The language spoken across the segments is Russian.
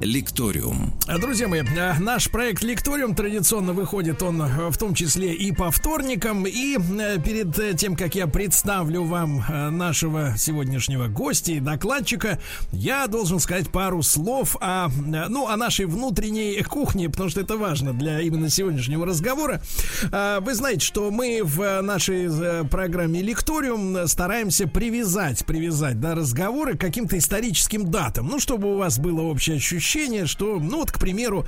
Лекториум. Друзья мои, наш проект Лекториум традиционно выходит он в том числе и по вторникам. И перед тем, как я представлю вам нашего сегодняшнего гостя и докладчика, я должен сказать пару слов о нашей внутренней кухне, потому что это важно для именно сегодняшнего разговора. Вы знаете, что мы в нашей программе Лекториум стараемся привязать разговоры к каким-то историческим датам, чтобы у вас было общее ощущение, что, к примеру,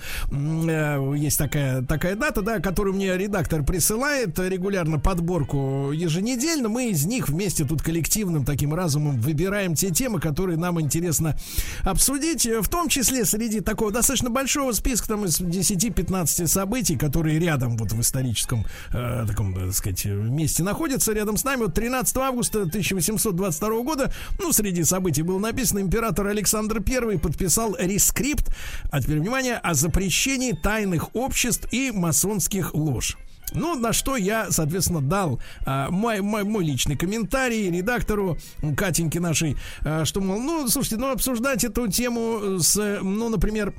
есть такая дата, которую мне редактор присылает регулярно подборку еженедельно. Мы из них вместе тут коллективным таким разумом выбираем те темы, которые нам интересно обсудить, в том числе среди такого достаточно большого списка из 10-15 событий, которые рядом в историческом таком, так сказать, месте находятся рядом с нами. 13 августа 1822 года, среди событий было написано: император Александр I подписал рескрипт, а теперь внимание, о запрещении тайных обществ и масонских лож. На что я, соответственно, дал мой личный комментарий редактору Катеньке нашей, что, мол, слушайте, обсуждать эту тему с, например,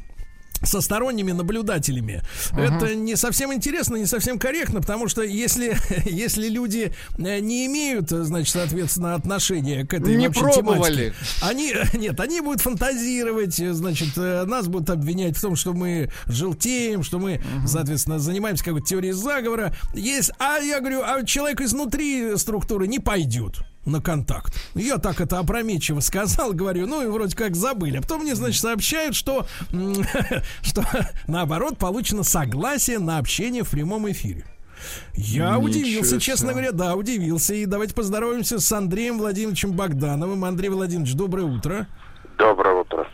со сторонними наблюдателями. Это не совсем интересно, не совсем корректно, потому что если люди не имеют, соответственно, отношения к этой тематике, они будут фантазировать, нас будут обвинять в том, что мы желтеем, что мы, соответственно, занимаемся какой-то теорией заговора. Я говорю, человек изнутри структуры не пойдет на контакт. Я так это опрометчиво сказал, говорю, и вроде как забыли. А потом мне, сообщают, что наоборот получено согласие на общение в прямом эфире. Я удивился, честно говоря, удивился. И давайте поздороваемся с Андреем Владимировичем Богдановым. Андрей Владимирович, доброе утро. Доброе утро.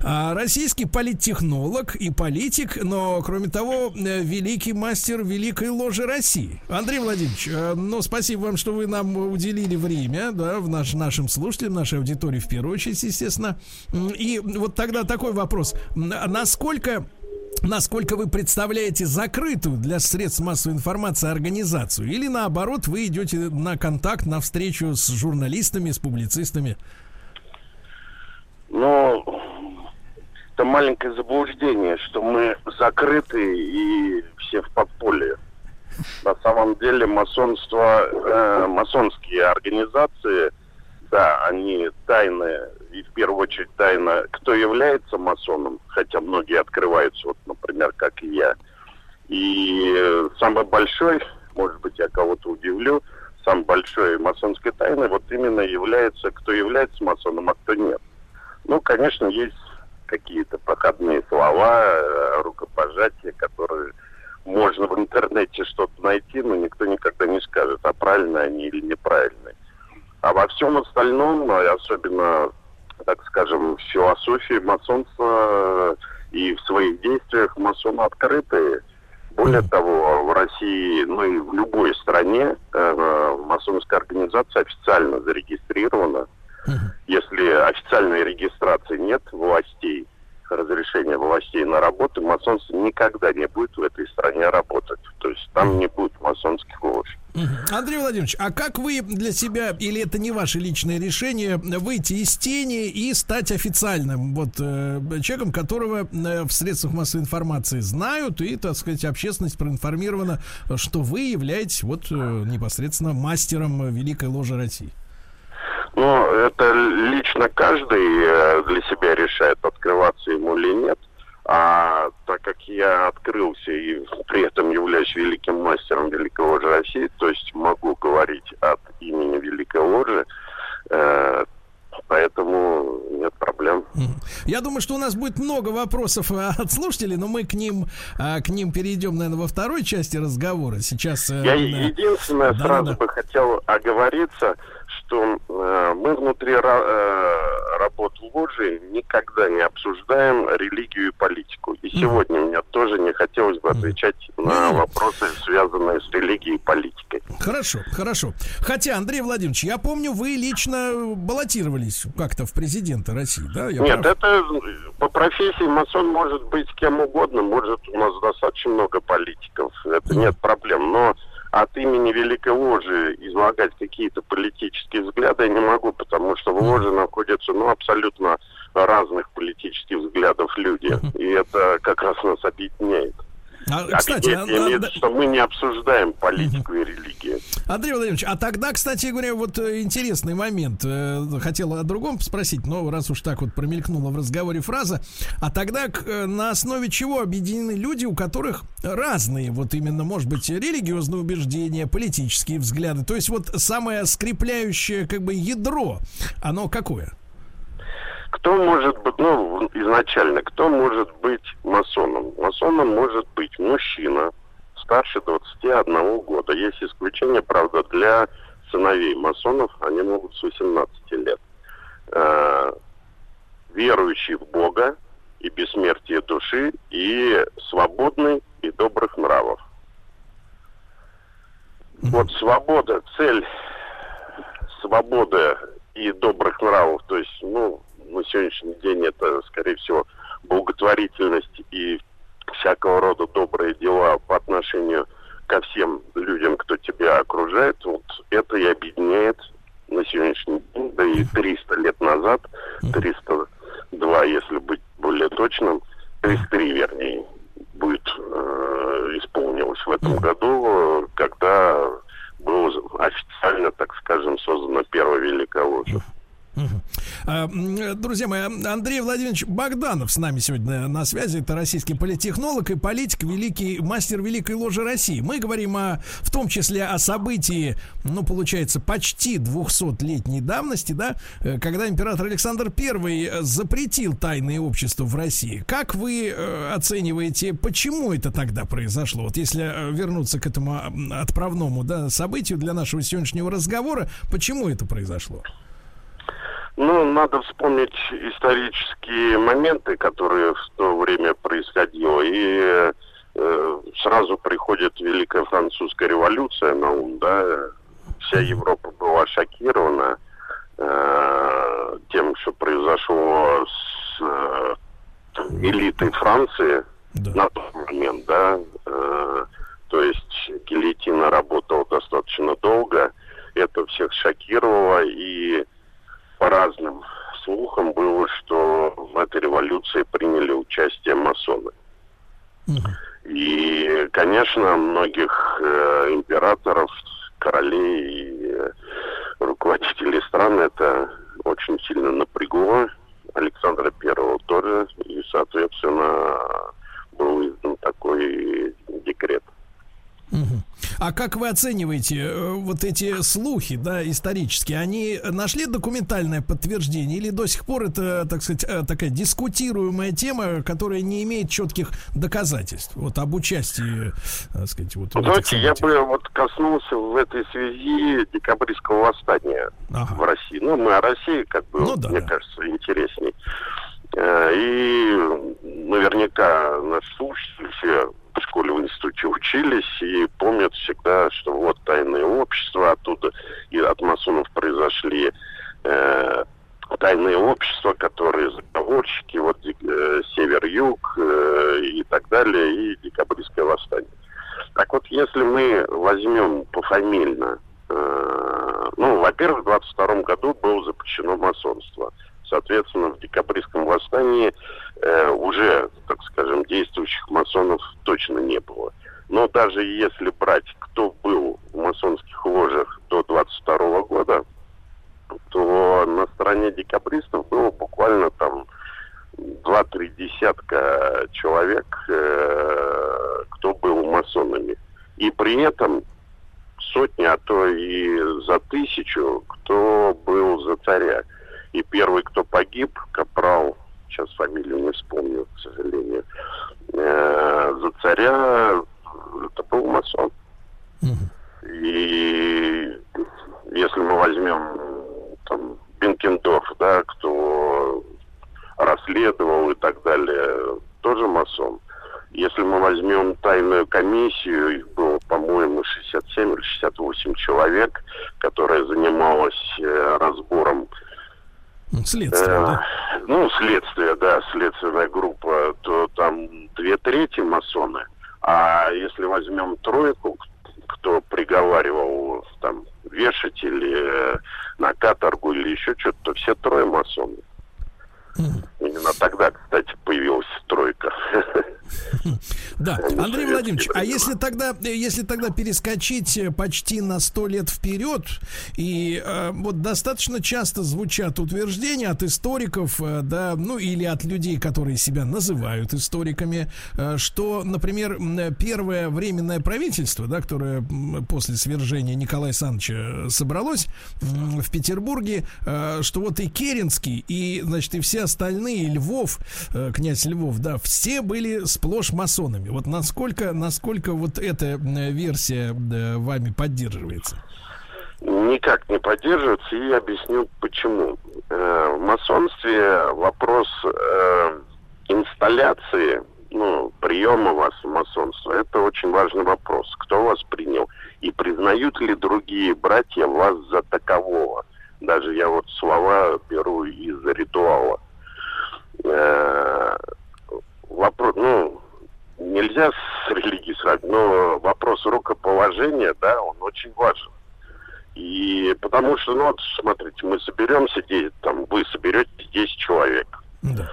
Российский политтехнолог и политик, но, кроме того, великий мастер Великой ложи России. Андрей Владимирович, спасибо вам, что вы нам уделили время, нашим слушателям, нашей аудитории в первую очередь, естественно. И вот тогда такой вопрос. Насколько вы представляете закрытую для средств массовой информации организацию? Или, наоборот, вы идете на контакт, на встречу с журналистами, с публицистами? Это маленькое заблуждение, что мы закрыты и все в подполье. На самом деле масонские организации, они тайные, и в первую очередь тайна, кто является масоном, хотя многие открываются, например, как и я. И самый большой, может быть, я кого-то удивлю, самой большой масонской тайной именно является, кто является масоном, а кто нет. Конечно, есть какие-то проходные слова, рукопожатия, которые можно в интернете что-то найти, но никто никогда не скажет, а правильно они или неправильно. А во всем остальном, особенно, так скажем, в философии масонства и в своих действиях масоны открыты. Более того, в России, и в любой стране масонская организация официально зарегистрирована. Если официальной регистрации нет, властей, разрешения властей на работу, масонство никогда не будет в этой стране работать. То есть там не будет масонских лож. Андрей Владимирович, а как вы для себя, или это не ваше личное решение, выйти из тени и стать официальным человеком, которого в средствах массовой информации знают, и, так сказать, общественность проинформирована, что вы являетесь непосредственно мастером Великой ложи России? Это лично каждый для себя решает, открываться ему или нет. А так как я открылся и при этом являюсь великим мастером Великой ложи России, то есть могу говорить от имени Великой ложи, поэтому нет проблем. Я думаю, что у нас будет много вопросов от слушателей, но мы к ним перейдем, наверное, во второй части разговора. Сейчас я единственное сразу бы хотел оговориться, что мы внутри от ложи никогда не обсуждаем религию и политику. И сегодня мне тоже не хотелось бы отвечать на вопросы, связанные с религией и политикой. Хорошо, хорошо. Хотя, Андрей Владимирович, я помню, вы лично баллотировались как-то в президенты России, да? Это по профессии масон может быть кем угодно, может, у нас достаточно много политиков, это нет проблем, но от имени Великой Ложи излагать какие-то политические взгляды я не могу, потому что в Ложе находятся абсолютно разных политических взглядов люди, и это как раз нас объединяет. Кстати, что мы не обсуждаем политику и религию. Андрей Владимирович, а тогда, кстати говоря, вот интересный момент. Хотел о другом спросить, но раз уж так вот промелькнула в разговоре фраза. А тогда на основе чего объединены люди, у которых разные, вот именно, может быть, религиозные убеждения, политические взгляды? То есть вот самое скрепляющее как бы ядро, оно какое? Кто может быть, изначально, кто может быть масоном? Масоном может быть мужчина старше 21 года. Есть исключение, правда, для сыновей масонов, они могут с 18 лет. Верующий в Бога и бессмертие души, и свободный, и добрых нравов. Вот свобода, цель свобода и добрых нравов, то есть, на сегодняшний день это, скорее всего, благотворительность и всякого рода добрые дела по отношению ко всем людям, кто тебя окружает. Вот это и объединяет на сегодняшний день, да и 300 лет назад, 302, если быть более точным, 303, вернее, будет исполнилось в этом году, когда было официально, так скажем, создана первая Великая Ложа. Друзья мои, Андрей Владимирович Богданов с нами сегодня на связи. Это российский политтехнолог и политик, великий мастер Великой Ложи России. Мы говорим в том числе о событии, получается, почти 200-летней давности, да, когда император Александр I запретил тайные общества в России. Как вы оцениваете, почему это тогда произошло? Вот если вернуться к этому отправному, да, событию для нашего сегодняшнего разговора, почему это произошло? Надо вспомнить исторические моменты, которые в то время происходило. И сразу приходит Великая Французская революция на ум, да. Вся Европа была шокирована тем, что произошло с элитой Франции на тот момент, да. То есть гильотина работала достаточно долго. Это всех шокировало, и по разным слухам было, что в этой революции приняли участие масоны. И, конечно, многих императоров, королей и руководителей стран это очень сильно напрягло. Александра I тоже. И, соответственно, был издан такой декрет. А как вы оцениваете вот эти слухи, да, исторические? Они нашли документальное подтверждение или до сих пор это, так сказать, такая дискутируемая тема, которая не имеет четких доказательств? Вот об участии, так сказать, вот. Давайте я бы коснулся в этой связи Декабристского восстания в России. Мы о России, кажется, интересней. И наверняка наши слушатели все в школе, в институте учились и помнят всегда, что вот тайное общество, оттуда и от масонов произошли тайные общества, которые заговорщики, Север-Юг и так далее, и Декабристское восстание. Так вот, если мы возьмем пофамильно, во-первых, в 22 году было запрещено масонство. Соответственно, в Декабристском восстании уже, так скажем, действующих масонов точно не было. Но даже если брать, кто был в масонских ложах до 22 года, то на стороне декабристов было буквально 2-3 десятка человек, кто был масонами. И при этом сотни, а то и за 1000, кто был за царя. И первый, кто погиб, капрал, сейчас фамилию не вспомню, к сожалению, за царя, это был масон. И если мы возьмем Бенкендорф, кто возьмем тайную комиссию, их было, по-моему, 67 или 68 человек, которая занималась разбором... Следствие, да? Ну, следствие, да, следственная группа, то там 2/3 масоны. А если возьмем тройку, кто приговаривал там вешать или на каторгу или еще что-то, то все трое масоны. Именно тогда, кстати, появилась тройка. Да, Андрей Владимирович, а если тогда перескочить почти на 100 лет вперед, и вот достаточно часто звучат утверждения от историков, да, ну или от людей, которые себя называют историками, что, например, первое временное правительство, да, которое после свержения Николая Александровича собралось в Петербурге, что вот и Керенский, и, значит, и все остальные, Львов, князь Львов, да, все были сплошь масонами. Вот насколько вот эта версия вами поддерживается? Никак не поддерживается, и объясню почему. В масонстве вопрос инсталляции, ну, приема вас в масонство, это очень важный вопрос. Кто вас принял? И признают ли другие братья вас за такового? Даже я вот слова беру из ритуала. Вопрос, ну, нельзя с религией сравнивать, но вопрос рукоположения, да, он очень важен. И потому что, ну, вот, смотрите, мы соберемся, там, вы соберете 10 человек, да,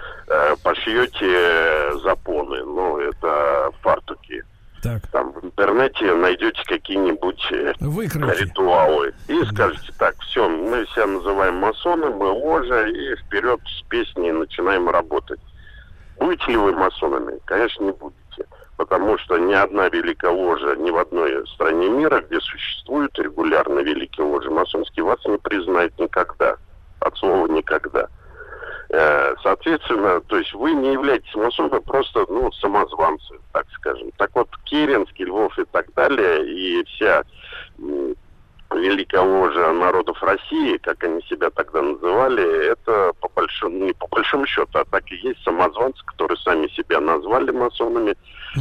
пошьете запоны, ну, это фартуки. Так. Там в интернете найдете какие-нибудь ритуалы. И скажете так, все, мы себя называем масоны, мы ложа, и вперед с песней начинаем работать. Будете ли вы масонами? Конечно, не будете. Потому что ни одна великая ложа ни в одной стране мира, где существуют регулярно великие ложи масонские, вас не признают никогда. От слова «никогда». Соответственно, то есть вы не являетесь масоном, вы просто, ну, самозванцы, так скажем. Так вот, Керенский, Львов и так далее, и вся Великая ложа народов России, как они себя тогда называли, это не по большому счету, а так и есть самозванцы, которые сами себя назвали масонами.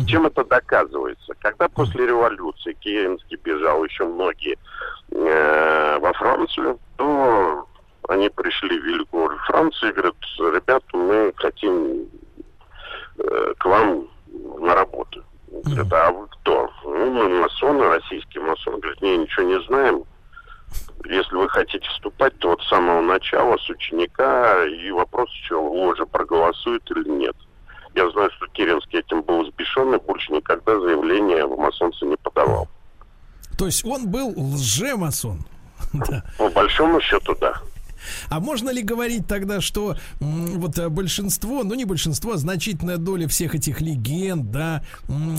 Чем это доказывается? Когда после революции Керенский бежал, еще многие, во Францию, то... Они пришли в Великую ложу Франции и говорят, ребят, мы хотим к вам на работу. Говорят, а вы кто? Ну, мы масоны, российские масоны. Говорят, ничего не знаем. Если вы хотите вступать, то вот с самого начала, с ученика, и вопрос, что ложа проголосует или нет. Я знаю, что Керенский этим был взбешен и больше никогда заявление в масонцы не подавал. То есть он был лжемасон? По большому счету, да. А можно ли говорить тогда, что вот большинство, ну не большинство, а значительная доля всех этих легенд, да,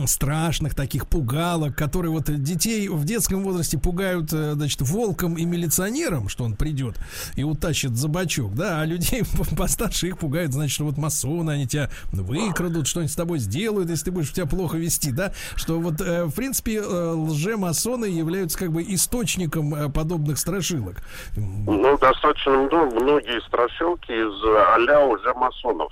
страшных таких пугалок, которые вот детей в детском возрасте пугают, значит, волком и милиционером, что он придет и утащит за бачок, да, а людей постарше их пугают, значит, что вот масоны, они тебя выкрадут, что-нибудь с тобой сделают, если ты будешь тебя плохо вести, да, что вот, в принципе, лжемасоны являются как бы источником подобных страшилок. Ну, достаточно. Ну, многие страшилки из а-ля уже масонов,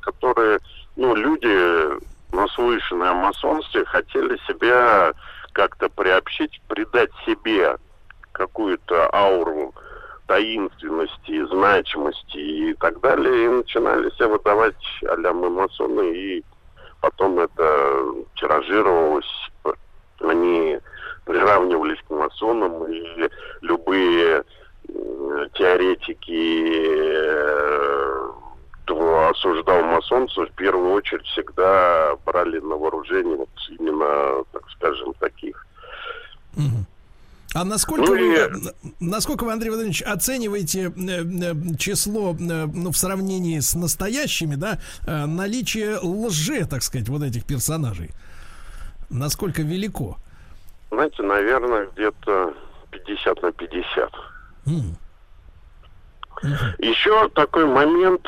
которые, ну, люди, наслышанные о масонстве, хотели себя как-то приобщить, придать себе какую-то ауру таинственности, значимости и так далее, и начинали себя выдавать а-ля мы масоны, и потом это тиражировалось, они приравнивались к масонам, и любые теоретики, кто осуждал масонцев, в первую очередь всегда брали на вооружение вот именно, так скажем, таких. А насколько вы, Андрей Владимирович, оцениваете число, ну, в сравнении с настоящими, да, наличие лже, так сказать, вот этих персонажей? Насколько велико? Знаете, наверное, где-то 50/50. Еще такой момент,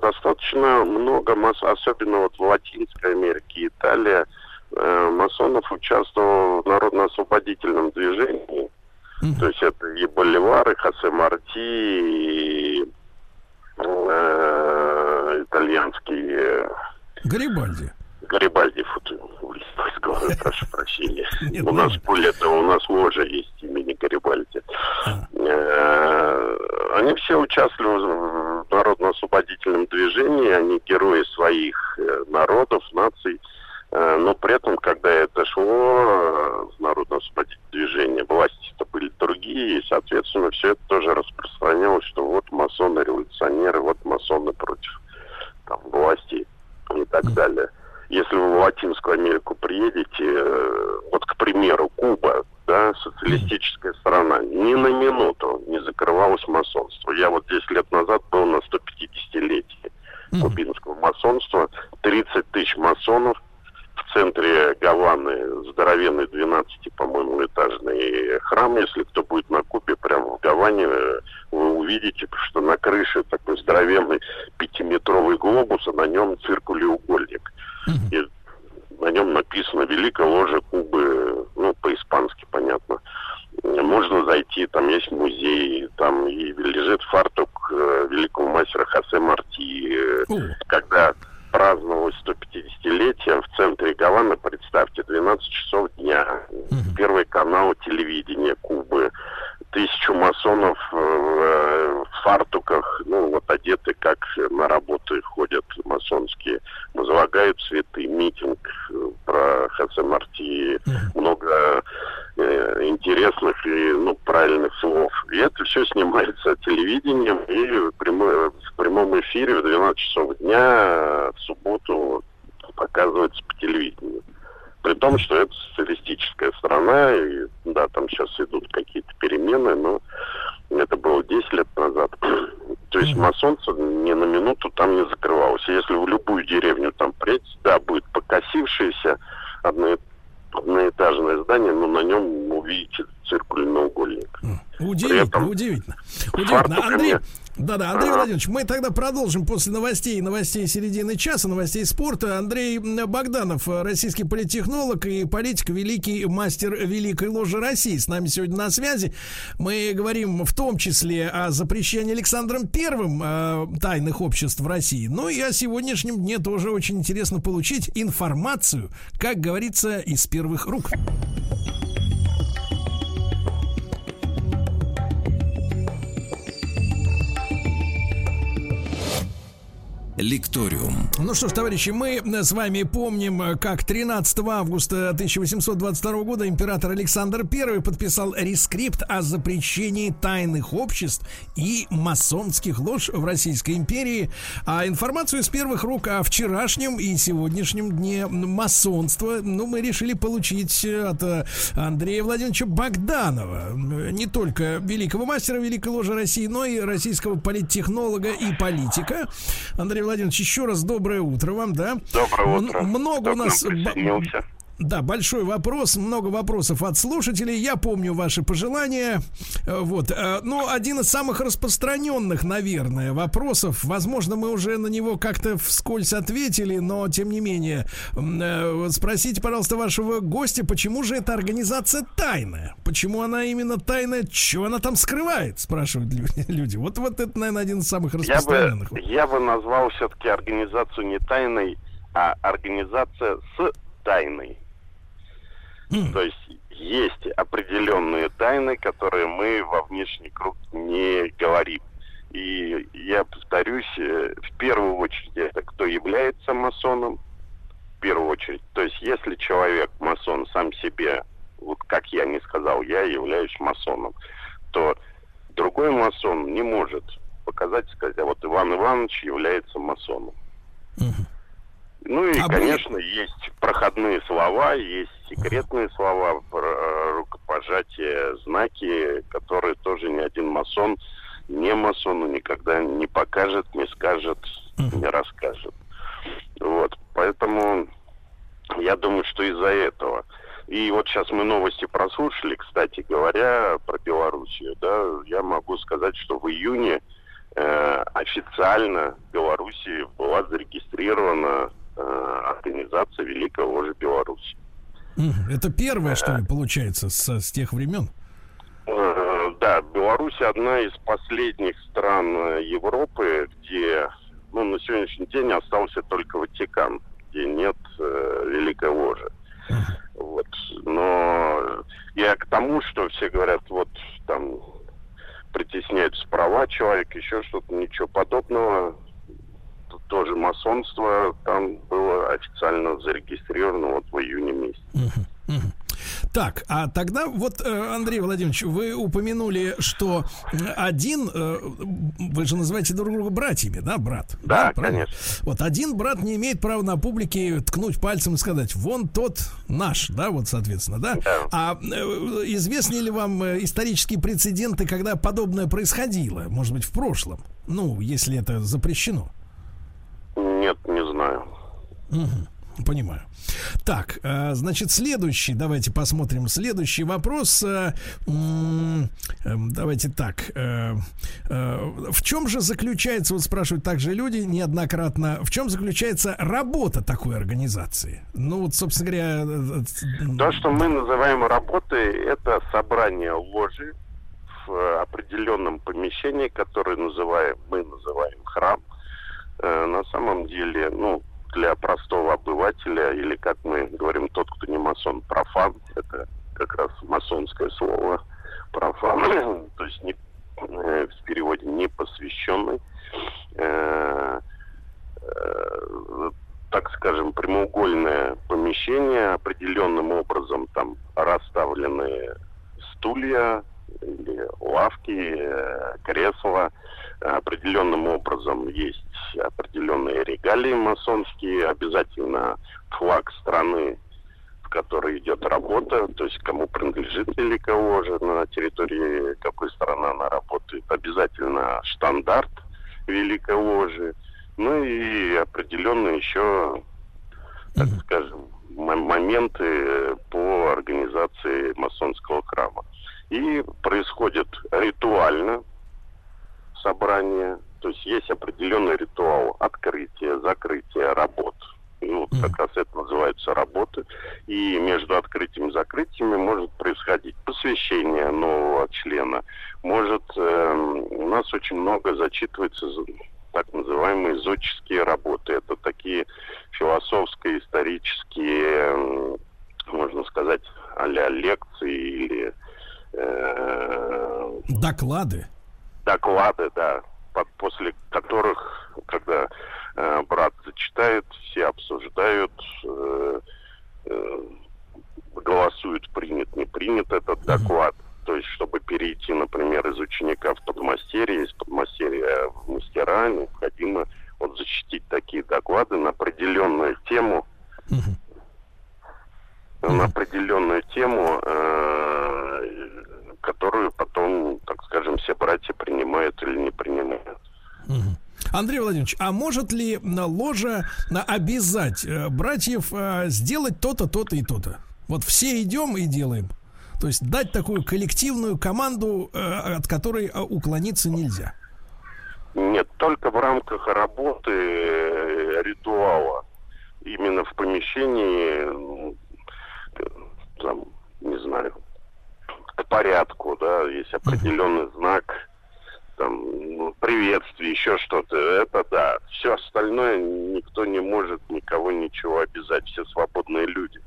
достаточно много, особенно вот в Латинской Америке, Италия, масонов участвовало в народно-освободительном движении. То есть это и Боливар, и Хосе Марти, и итальянские... Гарибальди. прошу прощения. У нас, более того, у нас ложа есть имени Гарибальди. Они все участвовали в народно-освободительном движении, они герои своих народов, наций. Но при этом, когда это шло, народно-освободительное движение, власти-то были другие, и, соответственно, все это тоже распространялось, что вот масоны революционеры, вот масоны против там, власти и так далее. Если вы в Латинскую Америку приедете, вот, к примеру, Куба, да, социалистическая страна, ни на минуту не закрывалось масонство. Я вот 10 лет назад был на 150-летии кубинского масонства, 30 тысяч масонов, в центре Гаваны здоровенный 12, по-моему, этажный храм. Если кто будет на Кубе, прямо в Гаване, вы увидите, что на крыше такой здоровенный 5-метровый глобус, а на нем циркулеугольник. И на нем написано «Великая ложа Кубы», ну, по-испански, понятно. Можно зайти, там есть музей, там и лежит фартук великого мастера Хосе Марти. Когда праздновалось 150-летие в центре Гаваны, представьте, 12 часов дня, Первый канал телевидения Кубы, 1000 масонов в фартуках, ну вот одеты, как на работу ходят масонские, возлагают цветы, митинг про Хосе Марти, много интересных и, ну, правильных слов. И это все снимается телевидением и в прямом эфире в 12 часов дня в субботу показывается по телевидению. При том, что это социалистическая страна, и да, там сейчас идут какие-то перемены, но это было 10 лет назад. То есть масонство ни на минуту там не закрывалось. Если в любую деревню там приедете, да, будет покосившееся одноэтажное здание, но на нем увидите циркульноугольник. Удивительно. Андрей, да-да, Андрей Владимирович, мы тогда продолжим после новостей середины часа, новостей спорта. Андрей Богданов, российский политтехнолог и политик, великий мастер Великой Ложи России, с нами сегодня на связи. Мы говорим в том числе о запрещении Александром Первым тайных обществ в России. Ну и о сегодняшнем дне тоже очень интересно получить информацию, как говорится, из первых рук. Лекториум. Ну что ж, товарищи, мы с вами помним, как 13 августа 1822 года император Александр I подписал рескрипт о запрещении тайных обществ и масонских лож в Российской империи. А информацию из первых рук о вчерашнем и сегодняшнем дне масонства, ну, мы решили получить от Андрея Владимировича Богданова, не только великого мастера Великой Ложи России, но и российского политтехнолога и политика. Андрей Владимирович, еще раз доброе утро вам, да? Доброе утро. Много у нас... Да, большой вопрос, много вопросов от слушателей. Я помню ваши пожелания. Вот, но один из самых распространенных, наверное, вопросов, возможно, мы уже на него как-то вскользь ответили, но тем не менее, спросите, пожалуйста, вашего гостя, почему же эта организация тайная? Почему она именно тайная? Чего она там скрывает? Спрашивают люди. Вот это, наверное, один из самых распространенных. Я бы назвал все-таки организацию не тайной, а организация с тайной. То есть определенные тайны, которые мы во внешний круг не говорим. И я повторюсь, в первую очередь это кто является масоном. В первую очередь. То есть если человек масон сам себе, вот как я не сказал, я являюсь масоном, то другой масон не может показать и сказать, а вот Иван Иванович является масоном. Ну и, конечно, есть проходные слова, есть секретные слова, рукопожатия, знаки, которые тоже ни один масон не масону никогда не покажет, не скажет, не расскажет. Вот, поэтому я думаю, что из-за этого. И вот сейчас мы новости прослушали, кстати говоря, про Белоруссию, да, я могу сказать, что в июне официально в Беларуси была зарегистрирована организация «Великая ложа Беларуси». Это первое, что ли, получается, с тех времен? Да, Беларусь одна из последних стран Европы, где, ну, на сегодняшний день остался только Ватикан, где нет Великой ложи. Вот. Но я к тому, что все говорят, вот там притесняются права человека, еще что-то, ничего подобного. Тут тоже масонство там было официально зарегистрировано вот в июне месяце. Так, а тогда вот, Андрей Владимирович, вы упомянули, что один, вы же называете друг друга братьями, да, брат? Да, да, конечно. Вот один брат не имеет права на публике ткнуть пальцем и сказать, вон тот наш, да, вот, соответственно, да? Да. А известны ли вам исторические прецеденты, когда подобное происходило, может быть, в прошлом? Ну, если это запрещено. Нет, не знаю. Угу. Понимаю. Так, значит, следующий, давайте посмотрим следующий вопрос. Давайте так. В чем же заключается, вот спрашивают также люди неоднократно, в чем заключается работа такой организации? Ну, вот, собственно говоря... То, что мы называем работой, это собрание ложи в определенном помещении, которое мы называем храм. На самом деле, ну, для простого обывателя, или, как мы говорим, тот, кто не масон, профан, это как раз масонское слово, профан, то есть не, в переводе непосвященный, так скажем, прямоугольное помещение, определенным образом там расставлены стулья, или лавки, кресла. Определенным образом есть определенные регалии масонские, обязательно флаг страны, в которой идет работа, то есть кому принадлежит великая ложа, на территории какой страны она работает, обязательно штандарт великой ложи, ну и определенные еще, так скажем, моменты по организации масонского храма. И происходит ритуально собрание, то есть есть определенный ритуал открытия, закрытия работ. Ну, как раз это называется работы. И между открытием и закрытиями может происходить посвящение нового члена. Может, у нас очень много зачитывается так называемые эзотерические работы. Это такие философские, исторические, можно сказать, а-ля лекции или... Доклады, да, после которых, когда брат зачитает, все обсуждают, голосуют, принят, не принят этот доклад. То есть, чтобы перейти, например, из ученика в подмастерье, из подмастерья в мастера, необходимо вот защитить такие доклады на определенную тему. На определенную тему, которую потом, так скажем, все братья принимают или не принимают. Андрей Владимирович, а может ли ложа обязать братьев сделать то-то, то-то и то-то? Вот все идем и делаем. То есть дать такую коллективную команду, от которой уклониться нельзя. Нет, только в рамках работы ритуала. Именно в помещении, там, не знаю, к порядку, да, есть определенный знак, там, приветствие, еще что-то, это да. Все остальное никто не может никого ничего обязать, все свободные люди.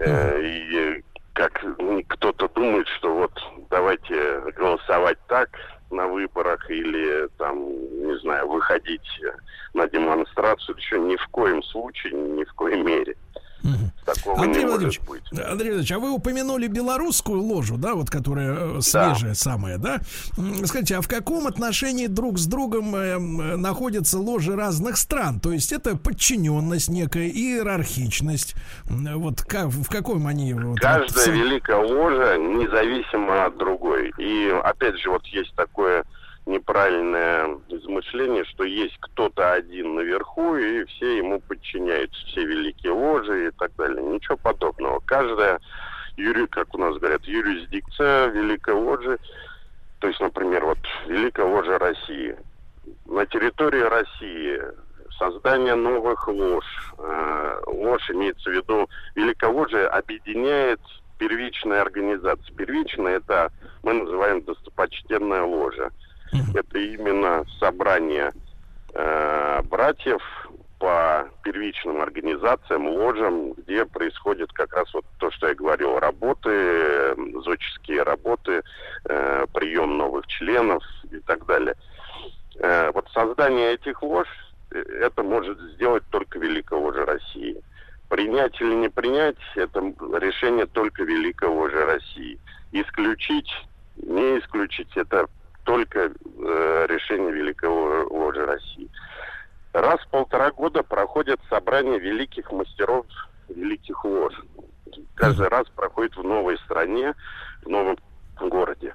И как кто-то думает, что вот давайте голосовать так на выборах или там, не знаю, выходить на демонстрацию, еще ни в коем случае, ни в коей мере. Андрей Владимирович, а вы упомянули белорусскую ложу, да, вот которая свежая, да, самая, да? Скажите, а в каком отношении друг с другом находятся ложи разных стран? То есть это подчиненность некая, иерархичность. Вот как, в каком они... Вот, каждая великая ложа независима от другой. И опять же, вот есть такое неправильное измышление, что есть кто-то один наверху, и все ему подчиняются, все великие ложи и так далее. Ничего подобного. Каждая, как у нас говорят, юрисдикция великой ложи, то есть, например, вот Великая ложа России. На территории России создание новых лож. Ложь имеется в виду, Великая ложа объединяет первичные организации. Первичная — это мы называем достопочтенная ложа. Это именно собрание братьев, по первичным организациям, ложам, где происходит как раз вот то, что я говорил, работы, зодческие работы, прием новых членов и так далее. Вот создание этих лож, это может сделать только Великая ложа России. Принять или не принять, это решение только Великой ложи России. Исключить, не исключить, это только решение Великой ложи России. Раз в полтора года проходят собрания великих мастеров великих лож. Каждый раз проходит в новой стране, в новом городе.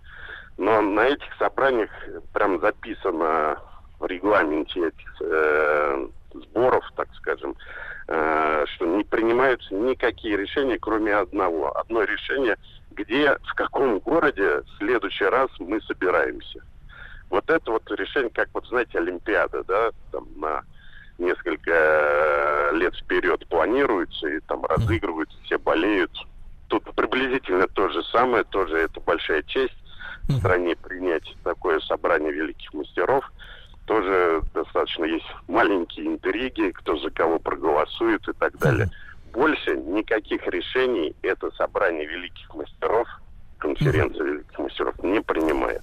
Но на этих собраниях прям записано в регламенте этих сборов, так скажем, что не принимаются никакие решения, кроме одного. Одно решение, где, в каком городе в следующий раз мы собираемся. Вот это вот решение, как вот, знаете, Олимпиада, да, там на несколько лет вперед планируется и там разыгрываются, все болеют. Тут приблизительно то же самое, тоже это большая честь в стране принять такое собрание великих мастеров. Тоже достаточно есть маленькие интриги, кто за кого проголосует и так далее. Больше никаких решений это собрание великих мастеров, конференция великих мастеров не принимает.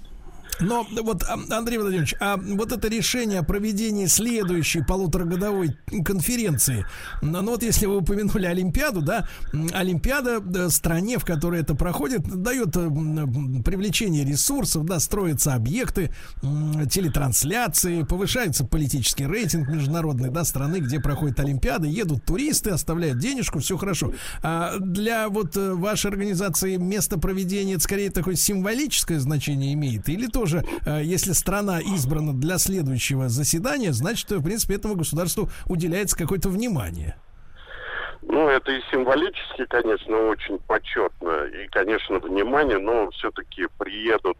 Но вот, Андрей Владимирович, а вот это решение о проведении следующей полуторагодовой конференции, ну вот если вы упомянули Олимпиаду, да, Олимпиада стране, в которой это проходит, дает привлечение ресурсов, да, строятся объекты, телетрансляции, повышается политический рейтинг международный, да, страны, где проходит Олимпиада, едут туристы, оставляют денежку, все хорошо. А для вот вашей организации место проведения это скорее такое символическое значение имеет, или тоже если страна избрана для следующего заседания, значит, в принципе, этому государству уделяется какое-то внимание. Ну, это и символически, конечно, очень почетно. И, конечно, внимание, но все-таки приедут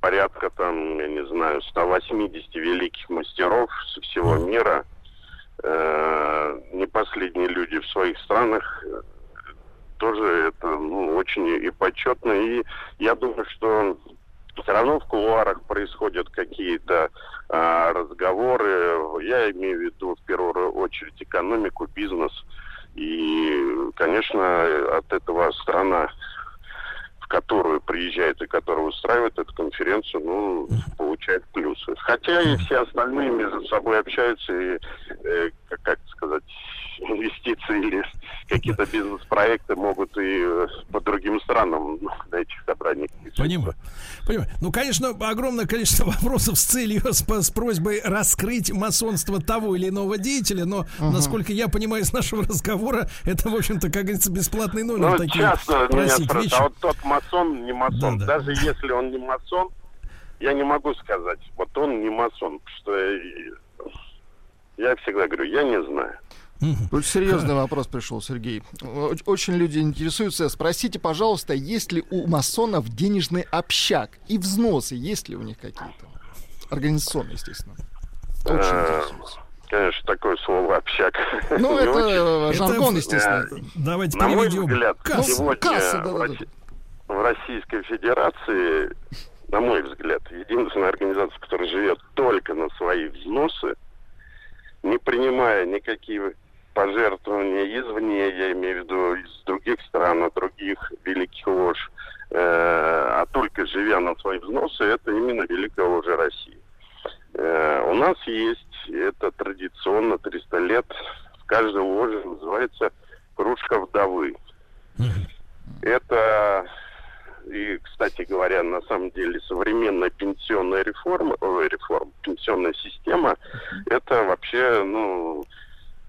порядка, там, я не знаю, 180 великих мастеров со всего мира. Не последние люди в своих странах. Тоже это очень и почетно. И я думаю, что все равно в кулуарах происходят какие-то разговоры. Я имею в виду, в первую очередь, экономику, бизнес. И, конечно, от этого страна, в которую приезжает и которая устраивает эту конференцию, ну, получает плюсы. Хотя и все остальные между собой общаются и, как сказать, инвестиции или какие-то бизнес-проекты могут и по другим странам на этих собраниях. Понимаю. Ну, конечно, огромное количество вопросов с целью, с просьбой раскрыть масонство того или иного деятеля, но, насколько я понимаю из нашего разговора, это, в общем-то, как говорится, бесплатный номер. Ну, такие часто меня спрашивают, а вот тот масон, не масон. Да. Даже если он не масон, я не могу сказать, вот он не масон, потому что я всегда говорю, я не знаю. Очень серьезный вопрос пришел, Сергей. Очень люди интересуются. Спросите, пожалуйста, есть ли у масонов денежный общак и взносы? Есть ли у них какие-то? Организационные, естественно. Очень интересуются. Конечно, такое слово «общак». Ну, это жаргон, естественно. Давайте переведем. Сегодня в Российской Федерации, на мой взгляд, единственная организация, которая живет только на свои взносы, не принимая никакие пожертвования извне, я имею в виду из других стран, от других великих лож, а только живя на свои взносы, это именно Великая ложа России. У нас есть, это традиционно 300 лет, в каждой ложе называется кружка вдовы. Это, и, кстати говоря, на самом деле современная пенсионная реформа, пенсионная система, это вообще,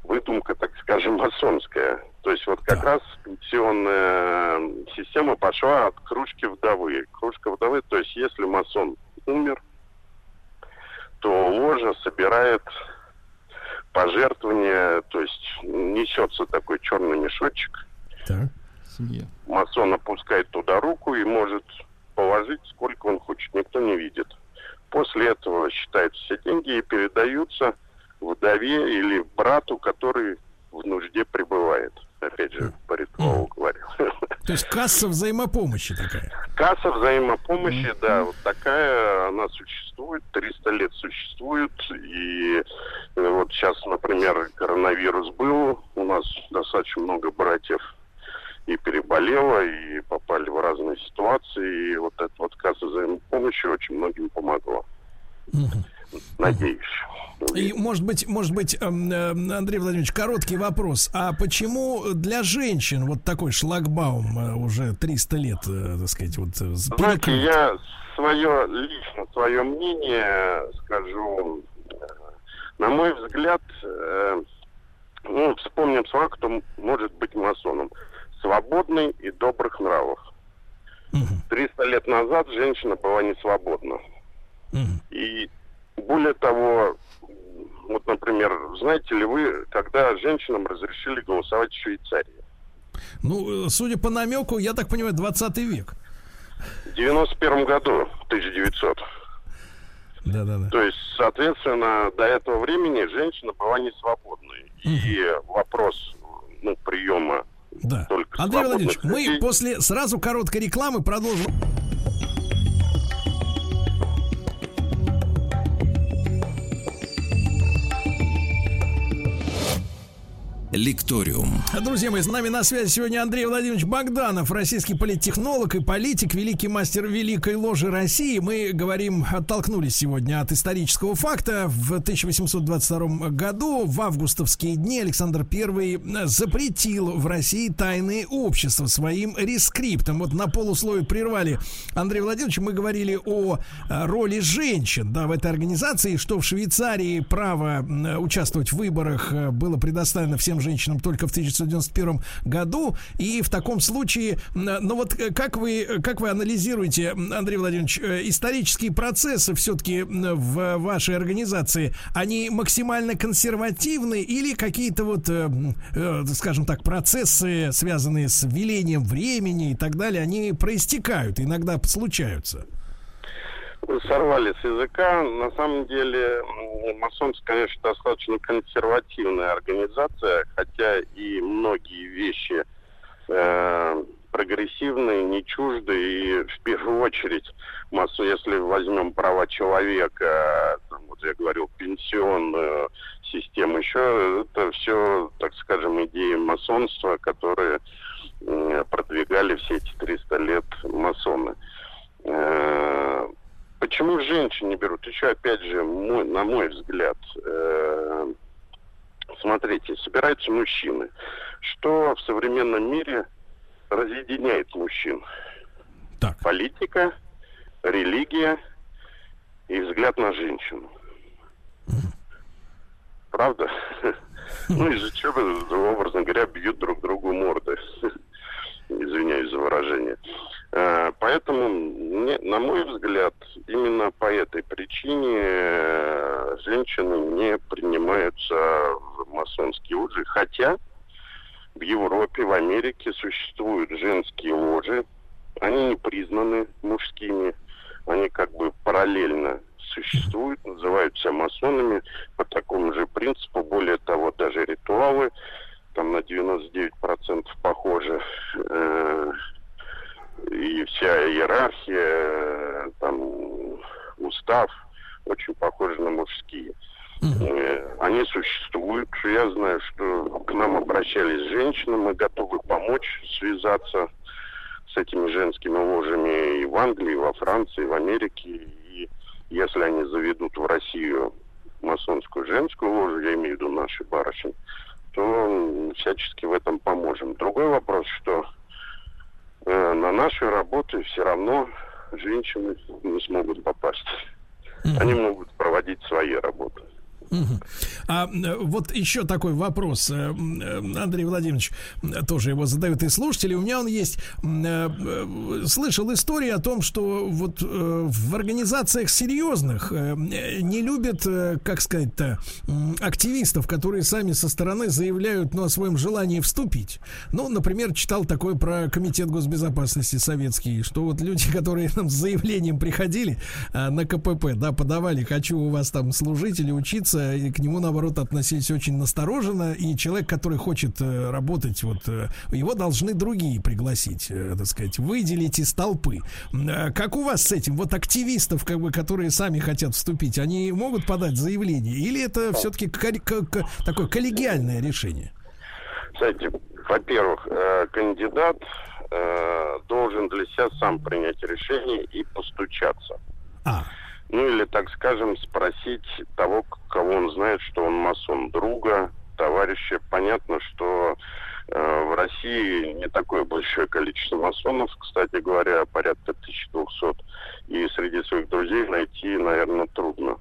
выдумка, так скажем, масонская. То есть вот как раз пенсионная система пошла от кружки вдовы. Кружка вдовы, то есть если масон умер, то ложа собирает пожертвования, то есть несется такой черный мешочек. Так. Масон опускает туда руку и может положить, сколько он хочет, никто не видит. После этого считаются все деньги и передаются вдове или брату, который в нужде пребывает. Опять же, по ритуалу говорил. То есть касса взаимопомощи такая? Касса взаимопомощи, да, вот такая она существует, 300 лет существует, и Вот сейчас, например, коронавирус был, у нас достаточно много братьев и переболело, и попали в разные ситуации, и вот эта вот касса взаимопомощи очень многим помогла. Надеюсь. И, может быть, Андрей Владимирович, короткий вопрос. А почему для женщин вот такой шлагбаум уже 300 лет, так сказать, вот... Знаете, я свое мнение скажу. На мой взгляд, вспомним слова, кто может быть масоном. Свободный и добрых нравов. 300 лет назад женщина была не свободна. И более того, вот, например, знаете ли вы, когда женщинам разрешили голосовать в Швейцарии? Ну, судя по намеку, я так понимаю, 20 век. В 91 году, 1900. Да-да-да. То есть, соответственно, до этого времени женщина была не свободной. И вопрос приема только Андрей Владимирович, людей... мы после сразу короткой рекламы продолжим. Лекториум. Друзья мои, с нами на связи сегодня Андрей Владимирович Богданов, российский политтехнолог и политик, великий мастер Великой ложи России. Мы говорим, оттолкнулись сегодня от исторического факта. В 1822 году в августовские дни Александр I запретил в России тайные общества своим рескриптом. Вот на полуслове прервали Андрея Владимировича. Мы говорили о роли женщин, да, в этой организации, что в Швейцарии право участвовать в выборах было предоставлено всем женщинам только в 1991 году. И в таком случае, ну вот как вы анализируете, Андрей Владимирович, исторические процессы все-таки в вашей организации, они максимально консервативны или какие-то вот, скажем так, процессы, связанные с велением времени и так далее, они проистекают, иногда случаются? Вы сорвали с языка. На самом деле, масонство, конечно, достаточно консервативная организация, хотя и многие вещи прогрессивные, не чужды. И в первую очередь, если возьмем права человека, вот я говорил, пенсионную систему, еще это все, так скажем, идеи масонства, которые продвигали все эти 300 лет масоны. Почему женщин не берут? Еще, опять же, на мой взгляд, смотрите, собираются мужчины. Что в современном мире разъединяет мужчин? Так. Политика, религия и взгляд на женщину. Правда? Ну, из-за чего, образно говоря, бьют друг другу морды. Извиняюсь за выражение. Поэтому, на мой взгляд, именно по этой причине женщины не принимаются в масонские ложи. Хотя в Европе, в Америке существуют женские ложи. Они не признаны мужскими. Они как бы параллельно существуют, называются масонами по такому же принципу. Более того, даже ритуалы там на 99% похожи. И вся иерархия, там, устав очень похожи на мужские. Они существуют. Я знаю, что к нам обращались женщины, мы готовы помочь связаться с этими женскими ложами и в Англии, и во Франции, и в Америке. И если они заведут в Россию масонскую женскую ложу, я имею в виду наши барышни, то всячески в этом поможем. Другой вопрос, что на наши работы все равно женщины не смогут попасть. Они могут проводить свои работы. А вот еще такой вопрос, Андрей Владимирович, тоже его задают и слушатели. У меня он есть. Слышал истории о том, что вот в организациях серьезных не любят, как сказать-то, активистов, которые сами со стороны заявляют, ну, о своем желании вступить. Ну, например, читал такое про Комитет госбезопасности советский, что вот люди, которые там с заявлением приходили на КПП, да, подавали, хочу у вас там служить или учиться, к нему, наоборот, относились очень настороженно, и человек, который хочет работать, вот, его должны другие пригласить, так сказать, выделить из толпы. Как у вас с этим? Вот активистов, как бы, которые сами хотят вступить, они могут подать заявление? Или это все-таки такое коллегиальное решение? Кстати, во-первых, кандидат должен для себя сам принять решение и постучаться. Ну или, так скажем, спросить того, кого он знает, что он масон, друга, товарища. Понятно, что в России не такое большое количество масонов, кстати говоря, порядка 1200, и среди своих друзей найти, наверное, трудно.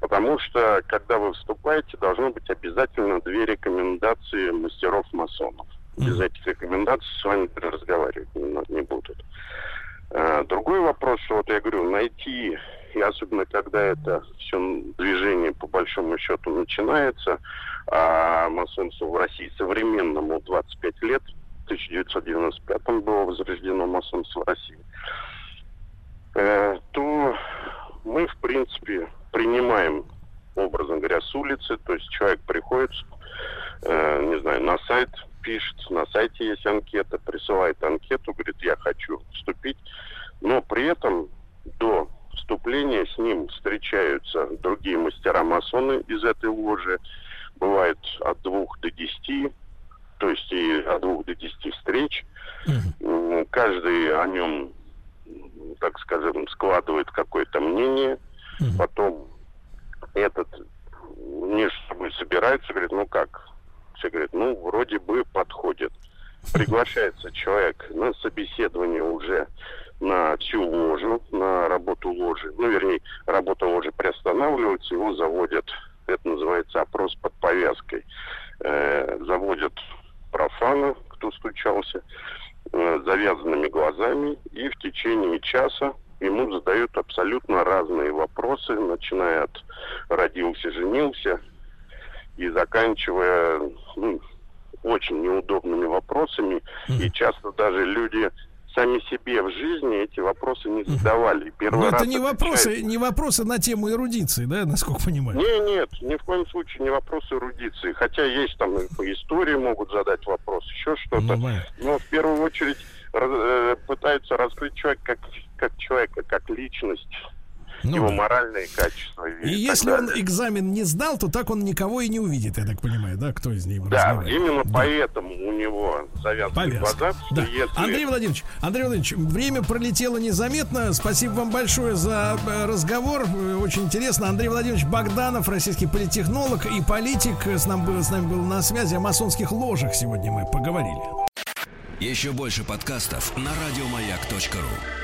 Потому что, когда вы вступаете, должно быть обязательно 2 рекомендации мастеров-масонов. Без этих рекомендаций с вами разговаривать не будут. Другой вопрос, что вот я говорю, найти, и особенно когда это все движение по большому счету начинается, а масонство в России современному 25 лет, в 1995-м было возрождено масонство в России, то мы, в принципе, принимаем, образно говоря, с улицы, то есть человек приходит, не знаю, на сайт, пишет, на сайте есть анкета, присылает анкету, говорит, я хочу вступить, но при этом до вступления с ним встречаются другие мастера-масоны из этой ложи, бывает от 2 до 10, то есть и от 2 до 10 встреч, каждый о нем, так скажем, складывает какое-то мнение, потом этот между собой собирается, говорит, ну как, говорит, ну, вроде бы подходит. Приглашается человек на собеседование уже на всю ложу, на работу ложи. Ну, вернее, работа ложи приостанавливается, его заводят. Это называется опрос под повязкой. Заводят профана, кто стучался, завязанными глазами. И в течение часа ему задают абсолютно разные вопросы, начиная от «родился, женился», и заканчивая очень неудобными вопросами. И часто даже люди сами себе в жизни эти вопросы не задавали. Но это не вопросы, не вопросы на тему эрудиции, да, насколько понимаю? Нет, ни в коем случае не вопросы эрудиции. Хотя есть там по истории могут задать вопрос, еще что-то. Но в первую очередь пытаются раскрыть человека как человека, как личность. Его моральные качества. И если он экзамен не сдал, то так он никого и не увидит, я так понимаю, да? Кто из них? Да, именно поэтому у него завязаны глаза. Да. Андрей Владимирович, время пролетело незаметно. Спасибо вам большое за разговор. Очень интересно. Андрей Владимирович Богданов, российский политтехнолог и политик, с нами был на связи. О масонских ложах сегодня мы поговорили. Еще больше подкастов на радиомаяк.ру.